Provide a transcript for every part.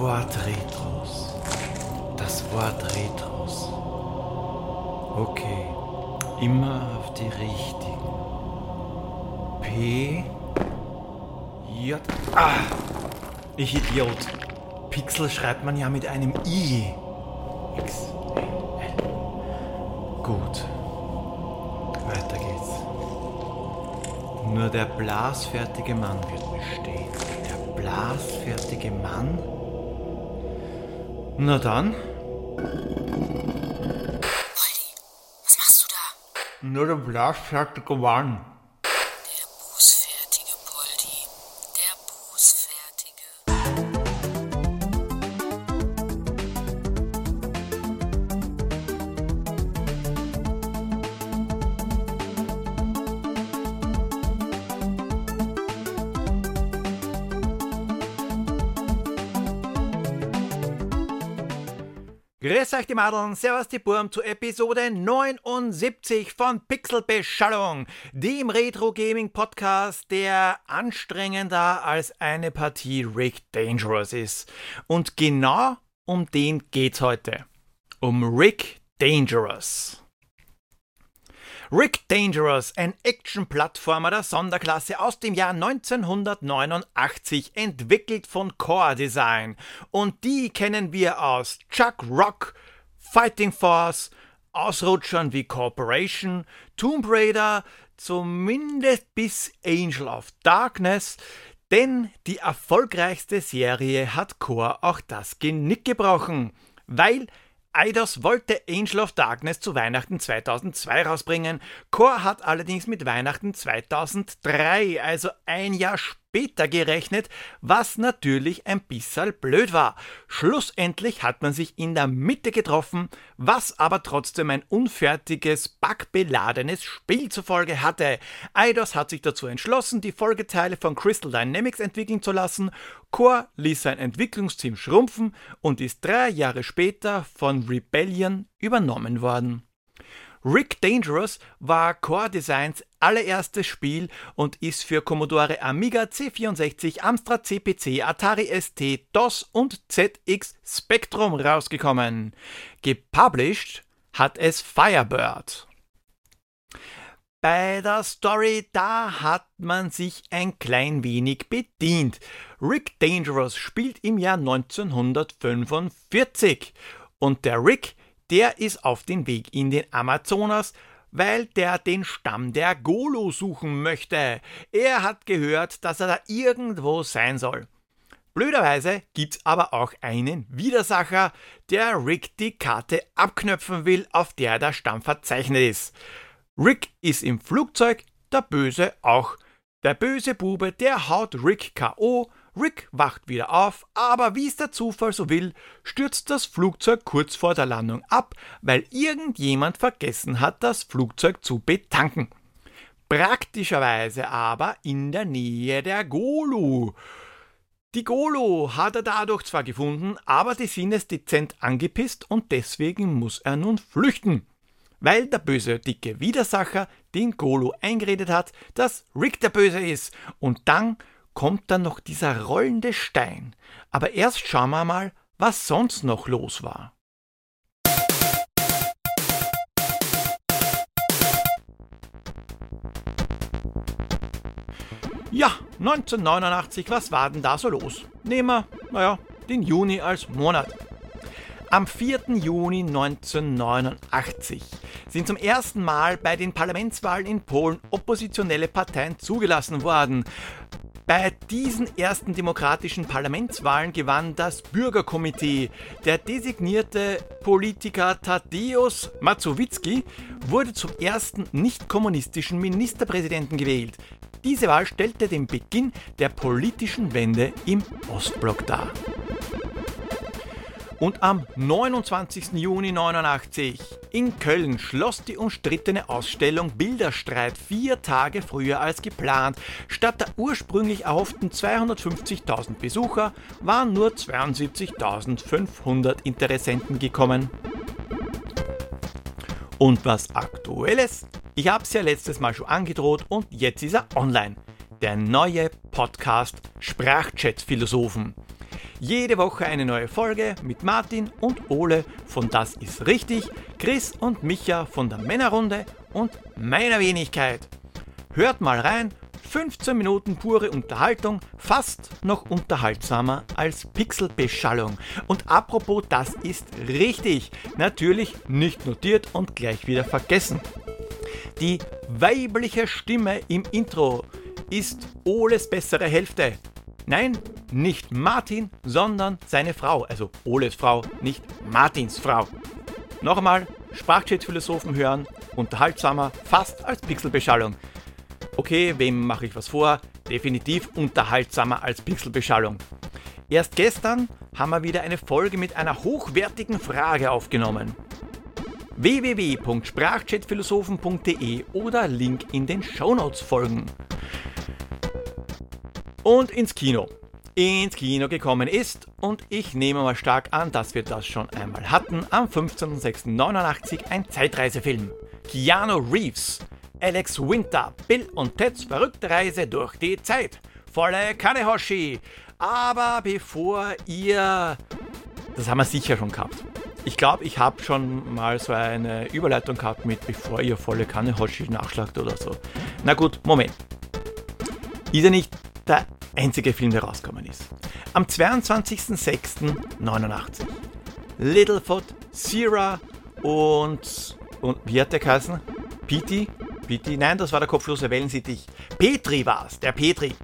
Wort Retros. Das Wort Retros. Okay. Immer auf die richtigen. P. J. Ah! Ich Idiot. Pixel schreibt man ja mit einem I. X. Gut. Weiter geht's. Nur der blasfertige Mann wird bestehen. Der blasfertige Mann? Na dann? Poldi, was machst du da? Nur der blasfertige Mann. Der bußfertige Poldi. Der Grüß euch die Madeln, servus die Burm zu Episode 79 von Pixelbeschallung, dem Retro-Gaming-Podcast, der anstrengender als eine Partie Rick Dangerous ist. Und genau um den geht's heute. Um Rick Dangerous. Rick Dangerous, ein Action-Plattformer der Sonderklasse aus dem Jahr 1989, entwickelt von Core Design. Und die kennen wir aus Chuck Rock, Fighting Force, Ausrutschern wie Corporation, Tomb Raider, zumindest bis Angel of Darkness, denn die erfolgreichste Serie hat Core auch das Genick gebrochen, weil Eidos wollte Angel of Darkness zu Weihnachten 2002 rausbringen. Core hat allerdings mit Weihnachten 2003, also ein Jahr später gerechnet, was natürlich ein bisschen blöd war. Schlussendlich hat man sich in der Mitte getroffen, was aber trotzdem ein unfertiges, bugbeladenes Spiel zur Folge hatte. Eidos hat sich dazu entschlossen, die Folgeteile von Crystal Dynamics entwickeln zu lassen. Core ließ sein Entwicklungsteam schrumpfen und ist 3 Jahre später von Rebellion übernommen worden. Rick Dangerous war Core Designs allererstes Spiel und ist für Commodore Amiga, C64, Amstrad CPC, Atari ST, DOS und ZX Spectrum rausgekommen. Gepublished hat es Firebird. Bei der Story, da hat man sich ein klein wenig bedient. Rick Dangerous spielt im Jahr 1945 und der Rick, der ist auf dem Weg in den Amazonas, weil der den Stamm der Golu suchen möchte. Er hat gehört, dass er da irgendwo sein soll. Blöderweise gibt's aber auch einen Widersacher, der Rick die Karte abknöpfen will, auf der der Stamm verzeichnet ist. Rick ist im Flugzeug, der Böse auch. Der böse Bube, der haut Rick K.O., Rick wacht wieder auf, aber wie es der Zufall so will, stürzt das Flugzeug kurz vor der Landung ab, weil irgendjemand vergessen hat, das Flugzeug zu betanken. Praktischerweise aber in der Nähe der Golu. Die Golu hat er dadurch zwar gefunden, aber die sind es dezent angepisst und deswegen muss er nun flüchten. Weil der böse, dicke Widersacher den Golu eingeredet hat, dass Rick der Böse ist und dann kommt dann noch dieser rollende Stein. Aber erst schauen wir mal, was sonst noch los war. Ja, 1989, was war denn da so los? Nehmen wir, den Juni als Monat. Am 4. Juni 1989 sind zum ersten Mal bei den Parlamentswahlen in Polen oppositionelle Parteien zugelassen worden. Bei diesen ersten demokratischen Parlamentswahlen gewann das Bürgerkomitee. Der designierte Politiker Tadeusz Mazowiecki wurde zum ersten nicht-kommunistischen Ministerpräsidenten gewählt. Diese Wahl stellte den Beginn der politischen Wende im Ostblock dar. Und am 29. Juni 1989 in Köln schloss die umstrittene Ausstellung Bilderstreit 4 Tage früher als geplant. Statt der ursprünglich erhofften 250.000 Besucher waren nur 72.500 Interessenten gekommen. Und was Aktuelles? Ich habe es ja letztes Mal schon angedroht und jetzt ist er online. Der neue Podcast Sprachchat-Philosophen. Jede Woche eine neue Folge mit Martin und Ole von Das ist richtig, Chris und Micha von der Männerrunde und meiner Wenigkeit. Hört mal rein, 15 Minuten pure Unterhaltung, fast noch unterhaltsamer als Pixelbeschallung. Und apropos, das ist richtig, natürlich nicht notiert und gleich wieder vergessen. Die weibliche Stimme im Intro ist Oles bessere Hälfte. Nein, nicht Martin, sondern seine Frau, also Oles Frau, nicht Martins Frau. Nochmal, Sprachchat-Philosophen hören, unterhaltsamer, fast als Pixelbeschallung. Okay, wem mache ich was vor? Definitiv unterhaltsamer als Pixelbeschallung. Erst gestern haben wir wieder eine Folge mit einer hochwertigen Frage aufgenommen. www.sprachchatphilosophen.de oder Link in den Shownotes folgen. Und ins Kino. Ins Kino gekommen ist, und ich nehme mal stark an, dass wir das schon einmal hatten, am 15.06.89 ein Zeitreisefilm. Keanu Reeves, Alex Winter, Bill und Teds verrückte Reise durch die Zeit. Volle Kanehoshi. Aber bevor ihr... Das haben wir sicher schon gehabt. Ich glaube, ich habe schon mal so eine Überleitung gehabt mit bevor ihr volle Kanehoshi nachschlagt oder so. Na gut, Moment. Ist ja nicht der einzige Film, der rausgekommen ist. Am 22.06.89 Littlefoot, Cera und wie hat der geheißen? Petri? Nein, das war der kopflose Wellensittich. Petri war's, der Petri.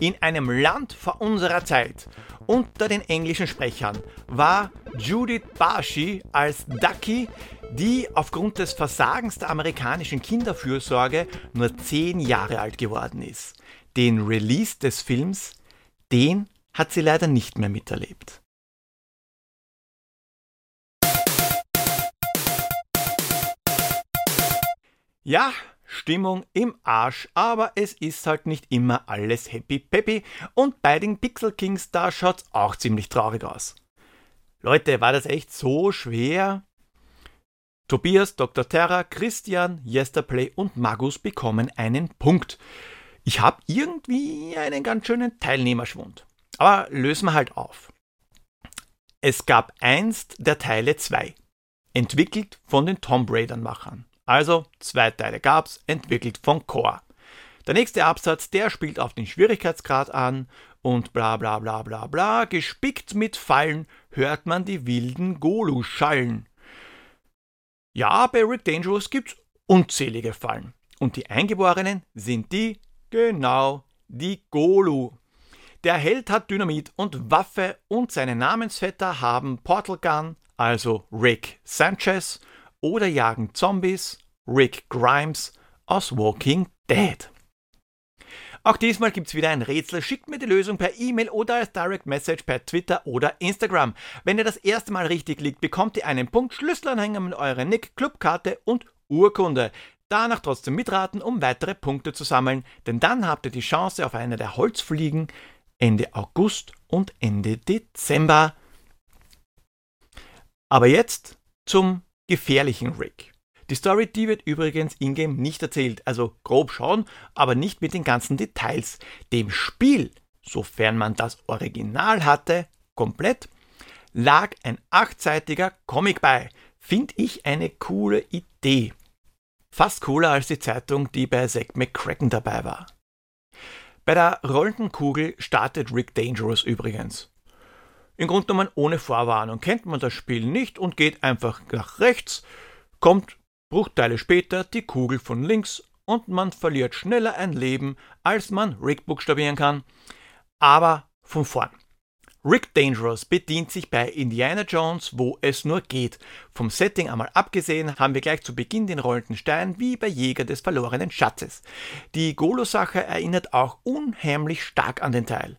In einem Land vor unserer Zeit. Unter den englischen Sprechern war Judith Barsi als Ducky, die aufgrund des Versagens der amerikanischen Kinderfürsorge nur 10 Jahre alt geworden ist. Den Release des Films, den hat sie leider nicht mehr miterlebt. Ja, Stimmung im Arsch, aber es ist halt nicht immer alles happy-peppy und bei den Pixel Kings, da schaut's auch ziemlich traurig aus. Leute, war das echt so schwer? Tobias, Dr. Terra, Christian, Yesterplay und Magus bekommen einen Punkt. Ich habe irgendwie einen ganz schönen Teilnehmerschwund. Aber lösen wir halt auf. Es gab einst der Teile 2, entwickelt von den Tomb Raider-Machern. Also 2 Teile gab's, entwickelt von Core. Der nächste Absatz, der spielt auf den Schwierigkeitsgrad an und bla bla bla bla bla, gespickt mit Fallen hört man die wilden Golu schallen. Ja, bei Rick Dangerous gibt's unzählige Fallen. Und die Eingeborenen sind die... Genau, die Golu. Der Held hat Dynamit und Waffe und seine Namensvetter haben Portal Gun, also Rick Sanchez, oder jagen Zombies, Rick Grimes aus Walking Dead. Auch diesmal gibt's wieder ein Rätsel. Schickt mir die Lösung per E-Mail oder als Direct Message per Twitter oder Instagram. Wenn ihr das erste Mal richtig liegt, bekommt ihr einen Punkt, Schlüsselanhänger mit eurer Nick, Clubkarte und Urkunde. Danach trotzdem mitraten, um weitere Punkte zu sammeln, denn dann habt ihr die Chance auf eine der Holzfliegen Ende August und Ende Dezember. Aber jetzt zum gefährlichen Rick. Die Story, die wird übrigens in-game nicht erzählt, also grob schauen, aber nicht mit den ganzen Details. Dem Spiel, sofern man das Original hatte, komplett, lag ein 8-seitiger Comic bei. Finde ich eine coole Idee. Fast cooler als die Zeitung, die bei Zack McCracken dabei war. Bei der rollenden Kugel startet Rick Dangerous übrigens. Im Grunde genommen ohne Vorwarnung, kennt man das Spiel nicht und geht einfach nach rechts, kommt Bruchteile später die Kugel von links und man verliert schneller ein Leben, als man Rick buchstabieren kann. Aber von vorn. Rick Dangerous bedient sich bei Indiana Jones, wo es nur geht. Vom Setting einmal abgesehen, haben wir gleich zu Beginn den rollenden Stein, wie bei Jäger des verlorenen Schatzes. Die Golo-Sache erinnert auch unheimlich stark an den Teil.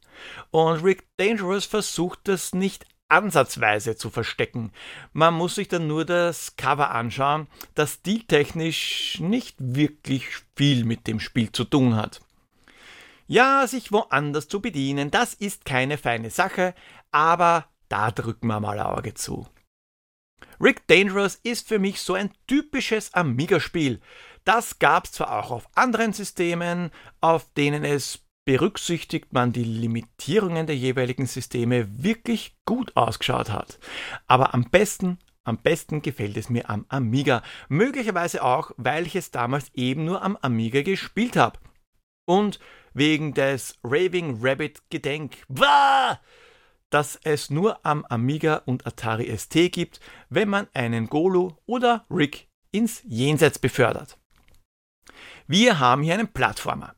Und Rick Dangerous versucht das nicht ansatzweise zu verstecken. Man muss sich dann nur das Cover anschauen, das stiltechnisch nicht wirklich viel mit dem Spiel zu tun hat. Ja, sich woanders zu bedienen, das ist keine feine Sache, aber da drücken wir mal ein Auge zu. Rick Dangerous ist für mich so ein typisches Amiga-Spiel. Das gab's zwar auch auf anderen Systemen, auf denen es berücksichtigt man die Limitierungen der jeweiligen Systeme, wirklich gut ausgeschaut hat. Aber am besten gefällt es mir am Amiga. Möglicherweise auch, weil ich es damals eben nur am Amiga gespielt habe. Und wegen des Raving Rabbit Gedenk, dass es nur am Amiga und Atari ST gibt, wenn man einen Golu oder Rick ins Jenseits befördert. Wir haben hier einen Plattformer.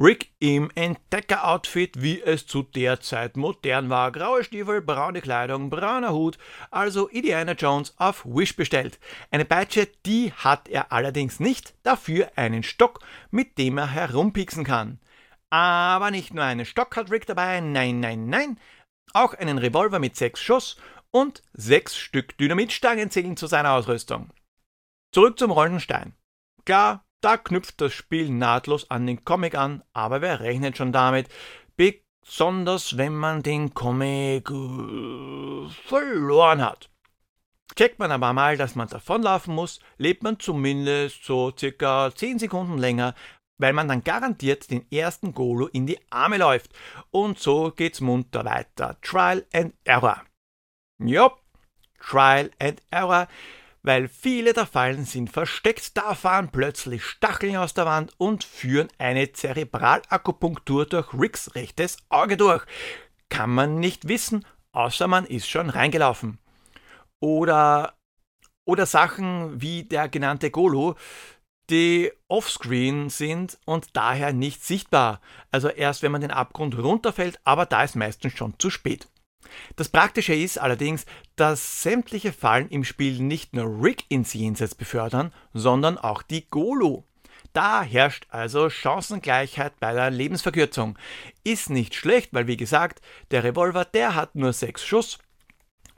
Rick im Entdecker-Outfit, wie es zu der Zeit modern war. Graue Stiefel, braune Kleidung, brauner Hut, also Indiana Jones auf Wish bestellt. Eine Peitsche, die hat er allerdings nicht, dafür einen Stock, mit dem er herumpiksen kann. Aber nicht nur einen Stock hat Rick dabei, nein. Auch einen Revolver mit 6 Schuss und 6 Stück Dynamitstangenzingeln zu seiner Ausrüstung. Zurück zum Rollenstein. Klar, da knüpft das Spiel nahtlos an den Comic an, aber wer rechnet schon damit? Besonders wenn man den Comic verloren hat. Checkt man aber mal, dass man davonlaufen muss, lebt man zumindest so circa 10 Sekunden länger, weil man dann garantiert den ersten Golu in die Arme läuft. Und so geht's munter weiter. Trial and Error. Jopp, Trial and Error. Weil viele der Fallen sind versteckt, da fahren plötzlich Stacheln aus der Wand und führen eine Zerebralakupunktur durch Ricks rechtes Auge durch. Kann man nicht wissen, außer man ist schon reingelaufen. Oder Sachen wie der genannte Golu, die offscreen sind und daher nicht sichtbar. Also erst wenn man den Abgrund runterfällt, aber da ist meistens schon zu spät. Das Praktische ist allerdings, dass sämtliche Fallen im Spiel nicht nur Rick ins Jenseits befördern, sondern auch die Golu. Da herrscht also Chancengleichheit bei der Lebensverkürzung. Ist nicht schlecht, weil wie gesagt, der Revolver, der hat nur 6 Schuss,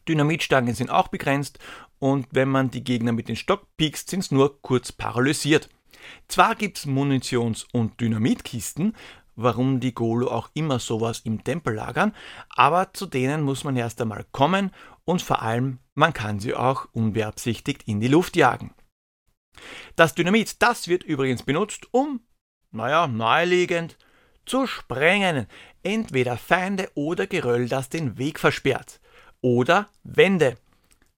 Dynamitstangen sind auch begrenzt und wenn man die Gegner mit dem Stock piekst, sind es nur kurz paralysiert. Zwar gibt es Munitions- und Dynamitkisten, warum die Golu auch immer sowas im Tempel lagern, aber zu denen muss man erst einmal kommen und vor allem, man kann sie auch unbeabsichtigt in die Luft jagen. Das Dynamit, das wird übrigens benutzt, um, naheliegend, zu sprengen, entweder Feinde oder Geröll, das den Weg versperrt, oder Wände,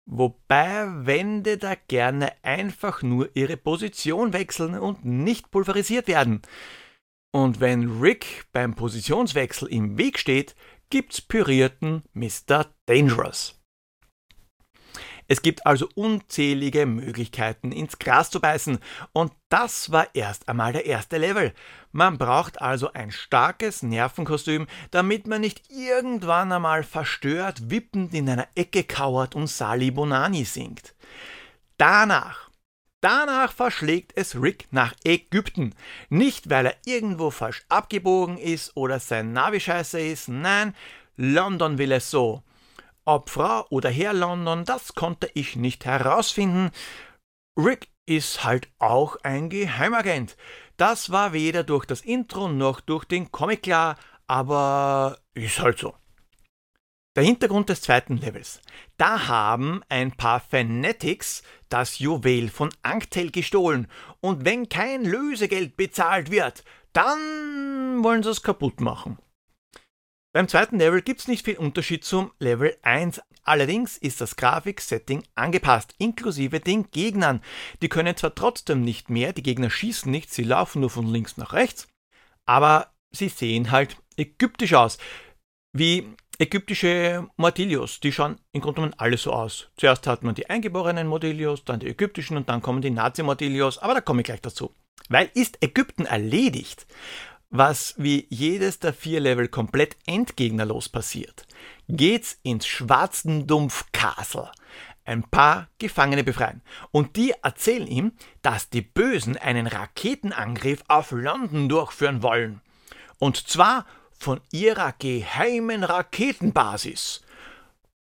wobei Wände da gerne einfach nur ihre Position wechseln und nicht pulverisiert werden. Und wenn Rick beim Positionswechsel im Weg steht, gibt's pürierten Mr. Dangerous. Es gibt also unzählige Möglichkeiten, ins Gras zu beißen. Und das war erst einmal der erste Level. Man braucht also ein starkes Nervenkostüm, damit man nicht irgendwann einmal verstört, wippend in einer Ecke kauert und Sali Bonani singt. Danach verschlägt es Rick nach Ägypten. Nicht, weil er irgendwo falsch abgebogen ist oder sein Navi scheiße ist, nein, London will es so. Ob Frau oder Herr London, das konnte ich nicht herausfinden. Rick ist halt auch ein Geheimagent. Das war weder durch das Intro noch durch den Comic klar, aber ist halt so. Der Hintergrund des zweiten Levels. Da haben ein paar Fanatics das Juwel von Anktel gestohlen. Und wenn kein Lösegeld bezahlt wird, dann wollen sie es kaputt machen. Beim zweiten Level gibt es nicht viel Unterschied zum Level 1. Allerdings ist das Grafik-Setting angepasst, inklusive den Gegnern. Die können zwar trotzdem nicht mehr, die Gegner schießen nicht, sie laufen nur von links nach rechts, aber sie sehen halt ägyptisch aus. Wie ägyptische Modillios, die schauen im Grunde genommen alle so aus. Zuerst hat man die eingeborenen Modillios, dann die ägyptischen und dann kommen die Nazi-Modillios, aber da komme ich gleich dazu. Weil ist Ägypten erledigt, was wie jedes der 4 Level komplett endgegnerlos passiert, geht's ins Schwarzendumpf-Castle. Ein paar Gefangene befreien. Und die erzählen ihm, dass die Bösen einen Raketenangriff auf London durchführen wollen. Und zwar von ihrer geheimen Raketenbasis.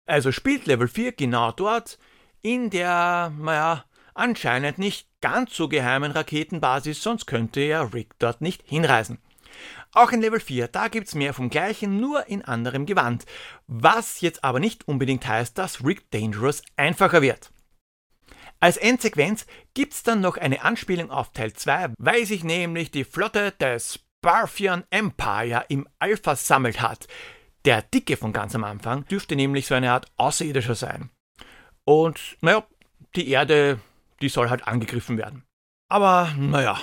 Also spielt Level 4 genau dort, in der, anscheinend nicht ganz so geheimen Raketenbasis, sonst könnte ja Rick dort nicht hinreisen. Auch in Level 4, da gibt's mehr vom Gleichen, nur in anderem Gewand. Was jetzt aber nicht unbedingt heißt, dass Rick Dangerous einfacher wird. Als Endsequenz gibt's dann noch eine Anspielung auf Teil 2, weil sich nämlich die Flotte des Parthian Empire im Alpha sammelt hat. Der Dicke von ganz am Anfang dürfte nämlich so eine Art Außerirdischer sein. Und naja, die Erde, die soll halt angegriffen werden. Aber naja,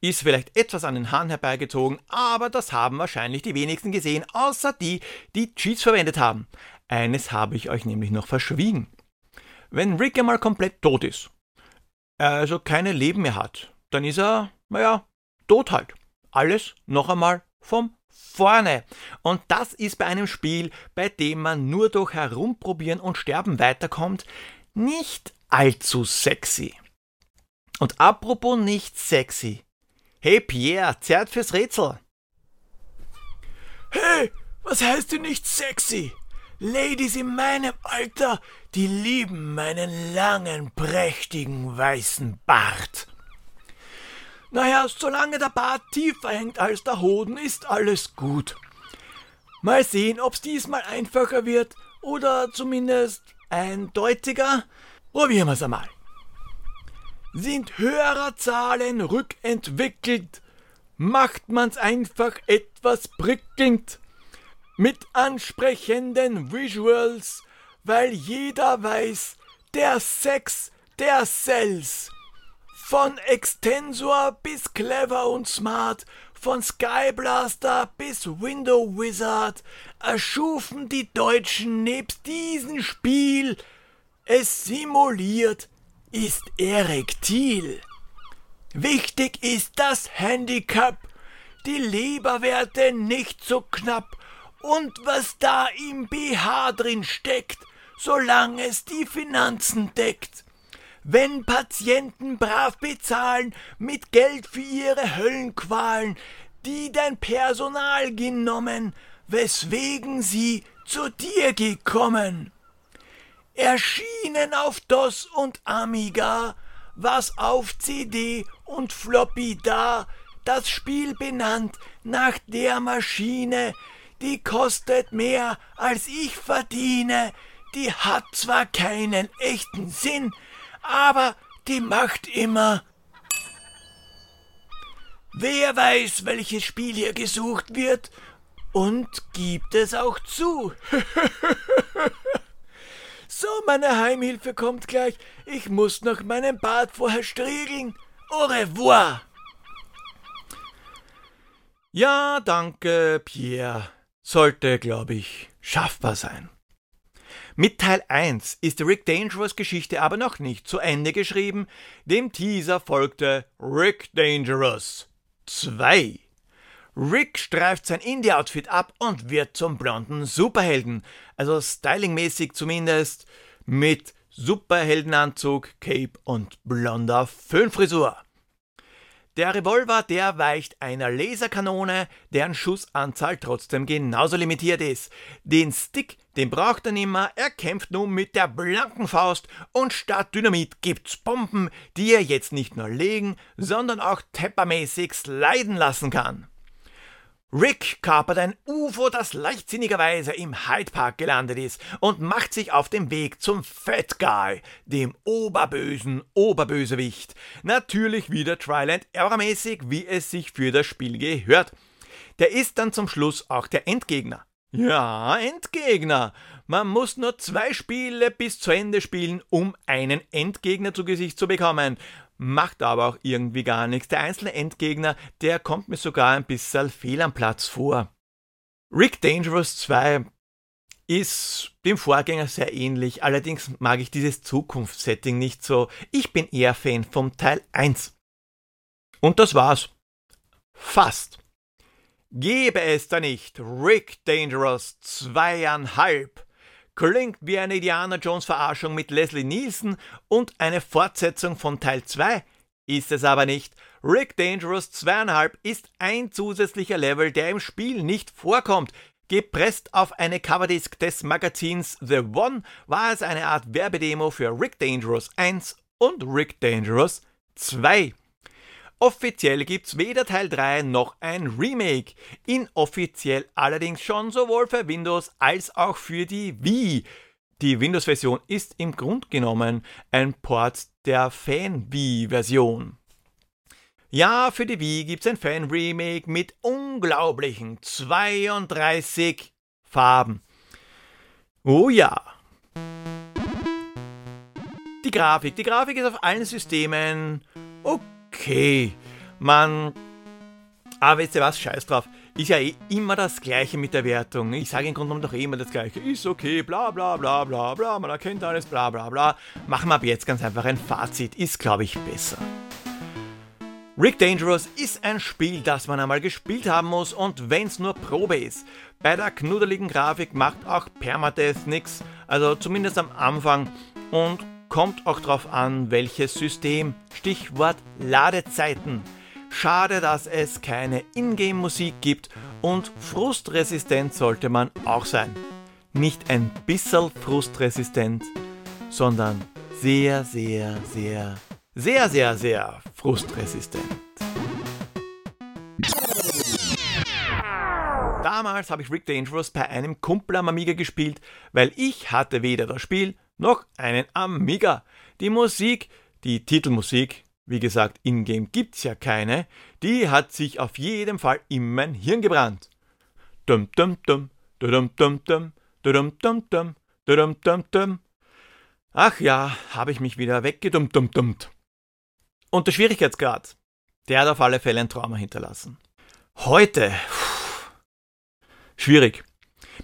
ist vielleicht etwas an den Haaren herbeigezogen, aber das haben wahrscheinlich die wenigsten gesehen, außer die, die Cheats verwendet haben. Eines habe ich euch nämlich noch verschwiegen. Wenn Rick einmal komplett tot ist, also keine Leben mehr hat, dann ist er, naja, tot halt. Alles noch einmal vom Vorne. Und das ist bei einem Spiel, bei dem man nur durch Herumprobieren und Sterben weiterkommt, nicht allzu sexy. Und apropos nicht sexy. Hey Pierre, Zeit fürs Rätsel. Hey, was heißt denn nicht sexy? Ladies in meinem Alter, die lieben meinen langen, prächtigen, weißen Bart. Naja, solange der Bart tiefer hängt als der Hoden, ist alles gut. Mal sehen, ob's diesmal einfacher wird oder zumindest eindeutiger. Probieren wir's einmal. Sind Hörerzahlen rückentwickelt, macht man's einfach etwas prickelnd. Mit ansprechenden Visuals, weil jeder weiß, der Sex, der sells. Von Extensor bis Clever und Smart, von Skyblaster bis Window Wizard erschufen die Deutschen nebst diesem Spiel, es simuliert, ist erektil. Wichtig ist das Handicap, die Leberwerte nicht so knapp und was da im BH drin steckt, solange es die Finanzen deckt. Wenn Patienten brav bezahlen mit Geld für ihre Höllenqualen, die dein Personal genommen, weswegen sie zu dir gekommen. Erschienen auf DOS und Amiga, war's auf CD und Floppy da, das Spiel benannt nach der Maschine, die kostet mehr als ich verdiene, die hat zwar keinen echten Sinn, aber die macht immer. Wer weiß, welches Spiel hier gesucht wird und gibt es auch zu. So, meine Heimhilfe kommt gleich. Ich muss noch meinen Bart vorher striegeln. Au revoir. Ja, danke, Pierre. Sollte, glaube ich, schaffbar sein. Mit Teil 1 ist die Rick Dangerous Geschichte aber noch nicht zu Ende geschrieben. Dem Teaser folgte Rick Dangerous 2. Rick streift sein Indie-Outfit ab und wird zum blonden Superhelden. Also stylingmäßig zumindest mit Superheldenanzug, Cape und blonder Föhnfrisur. Der Revolver, der weicht einer Laserkanone, deren Schussanzahl trotzdem genauso limitiert ist. Den Stick, den braucht er nimmer, er kämpft nun mit der blanken Faust und statt Dynamit gibt's Bomben, die er jetzt nicht nur legen, sondern auch teppermäßig sliden lassen kann. Rick kapert ein UFO, das leichtsinnigerweise im Hyde Park gelandet ist und macht sich auf den Weg zum Fat Guy, dem oberbösen Oberbösewicht. Natürlich wieder Trial and Error-mäßig, wie es sich für das Spiel gehört. Der ist dann zum Schluss auch der Endgegner. Ja, Endgegner. Man muss nur 2 Spiele bis zu Ende spielen, um einen Endgegner zu Gesicht zu bekommen. Macht aber auch irgendwie gar nichts. Der einzelne Endgegner, der kommt mir sogar ein bisschen fehl am Platz vor. Rick Dangerous 2 ist dem Vorgänger sehr ähnlich, allerdings mag ich dieses Zukunftssetting nicht so. Ich bin eher Fan vom Teil 1. Und das war's. Fast. Gäbe es da nicht Rick Dangerous 2,5. Klingt wie eine Indiana Jones Verarschung mit Leslie Nielsen und eine Fortsetzung von Teil 2, ist es aber nicht. Rick Dangerous 2,5 ist ein zusätzlicher Level, der im Spiel nicht vorkommt. Gepresst auf eine Coverdisc des Magazins The One war es eine Art Werbedemo für Rick Dangerous 1 und Rick Dangerous 2. Offiziell gibt's weder Teil 3 noch ein Remake, inoffiziell allerdings schon sowohl für Windows als auch für die Wii. Die Windows-Version ist im Grunde genommen ein Port der Fan-Wii-Version. Ja, für die Wii gibt's ein Fan-Remake mit unglaublichen 32 Farben. Oh ja. Die Grafik ist auf allen Systemen okay. Aber wisst ihr was, scheiß drauf. Ist ja immer das Gleiche mit der Wertung. Ich sage im Grunde genommen doch immer das Gleiche. Ist okay, bla bla bla bla bla, man erkennt alles, bla bla bla. Machen wir ab jetzt ganz einfach ein Fazit. Ist, glaube ich, besser. Rick Dangerous ist ein Spiel, das man einmal gespielt haben muss, und wenn's nur Probe ist. Bei der knuddeligen Grafik macht auch Permadeath nichts, also zumindest am Anfang, und kommt auch drauf an, welches System. Stichwort Ladezeiten. Schade, dass es keine Ingame-Musik gibt, und frustresistent sollte man auch sein. Nicht ein bisschen frustresistent, sondern sehr, sehr, sehr, sehr, sehr, sehr frustresistent. Damals habe ich Rick Dangerous bei einem Kumpel am Amiga gespielt, weil ich hatte weder das Spiel noch einen Amiga. Die Musik, die Titelmusik, wie gesagt, in-game gibt's ja keine, die hat sich auf jeden Fall in mein Hirn gebrannt. Dum dum dum, dum dum dum, dum dum dum, dum dum dum. Ach ja, habe ich mich wieder weggedummt. Und der Schwierigkeitsgrad, der hat auf alle Fälle ein Trauma hinterlassen. Heute, schwierig.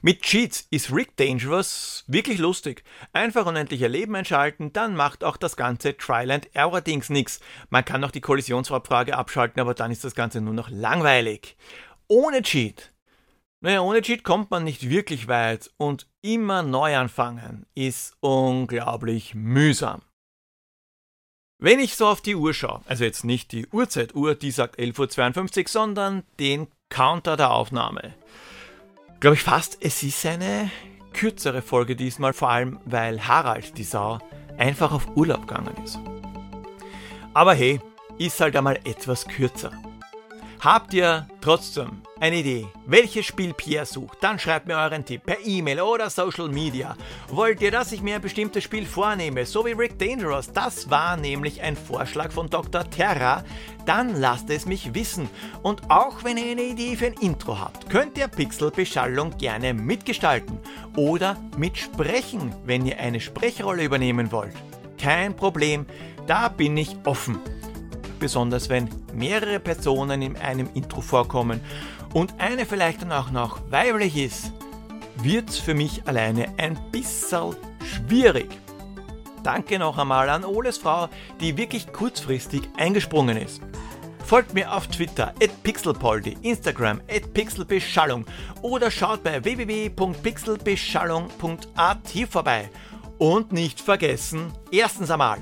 Mit Cheats ist Rick Dangerous wirklich lustig. Einfach unendliche Leben einschalten, dann macht auch das ganze Trial-and-Error-Dings nix. Man kann noch die Kollisionsabfrage abschalten, aber dann ist das Ganze nur noch langweilig. Ohne Cheat kommt man nicht wirklich weit, und immer neu anfangen ist unglaublich mühsam. Wenn ich so auf die Uhr schaue, also jetzt nicht die Uhrzeit-Uhr, die sagt 11.52 Uhr, sondern den Counter der Aufnahme. Glaube ich fast, es ist eine kürzere Folge diesmal, vor allem weil Harald, die Sau, einfach auf Urlaub gegangen ist. Aber hey, ist halt einmal etwas kürzer. Habt ihr trotzdem eine Idee, welches Spiel Pierre sucht? Dann schreibt mir euren Tipp per E-Mail oder Social Media. Wollt ihr, dass ich mir ein bestimmtes Spiel vornehme, so wie Rick Dangerous? Das war nämlich ein Vorschlag von Dr. Terra. Dann lasst es mich wissen. Und auch wenn ihr eine Idee für ein Intro habt, könnt ihr Pixelbeschallung gerne mitgestalten oder mitsprechen, wenn ihr eine Sprechrolle übernehmen wollt. Kein Problem, da bin ich offen. Besonders wenn mehrere Personen in einem Intro vorkommen und eine vielleicht dann auch noch weiblich ist, wird's für mich alleine ein bisschen schwierig. Danke noch einmal an Oles Frau, die wirklich kurzfristig eingesprungen ist. Folgt mir auf Twitter @pixelpoldi, Instagram @pixelbeschallung oder schaut bei www.pixelbeschallung.at vorbei. Und nicht vergessen, erstens einmal,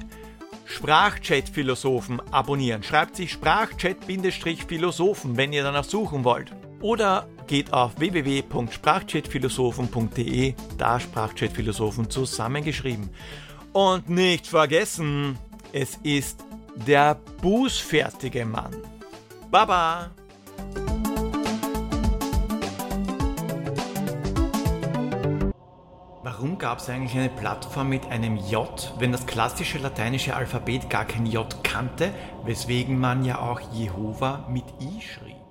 Sprachchat-Philosophen abonnieren. Schreibt sich Sprachchat-Philosophen, wenn ihr danach suchen wollt. Oder geht auf www.sprachchatphilosophen.de, da Sprachchat-Philosophen zusammengeschrieben. Und nicht vergessen, es ist der bußfertige Mann. Baba! Warum gab es eigentlich eine Plattform mit einem J, wenn das klassische lateinische Alphabet gar kein J kannte, weswegen man ja auch Jehova mit I schrieb?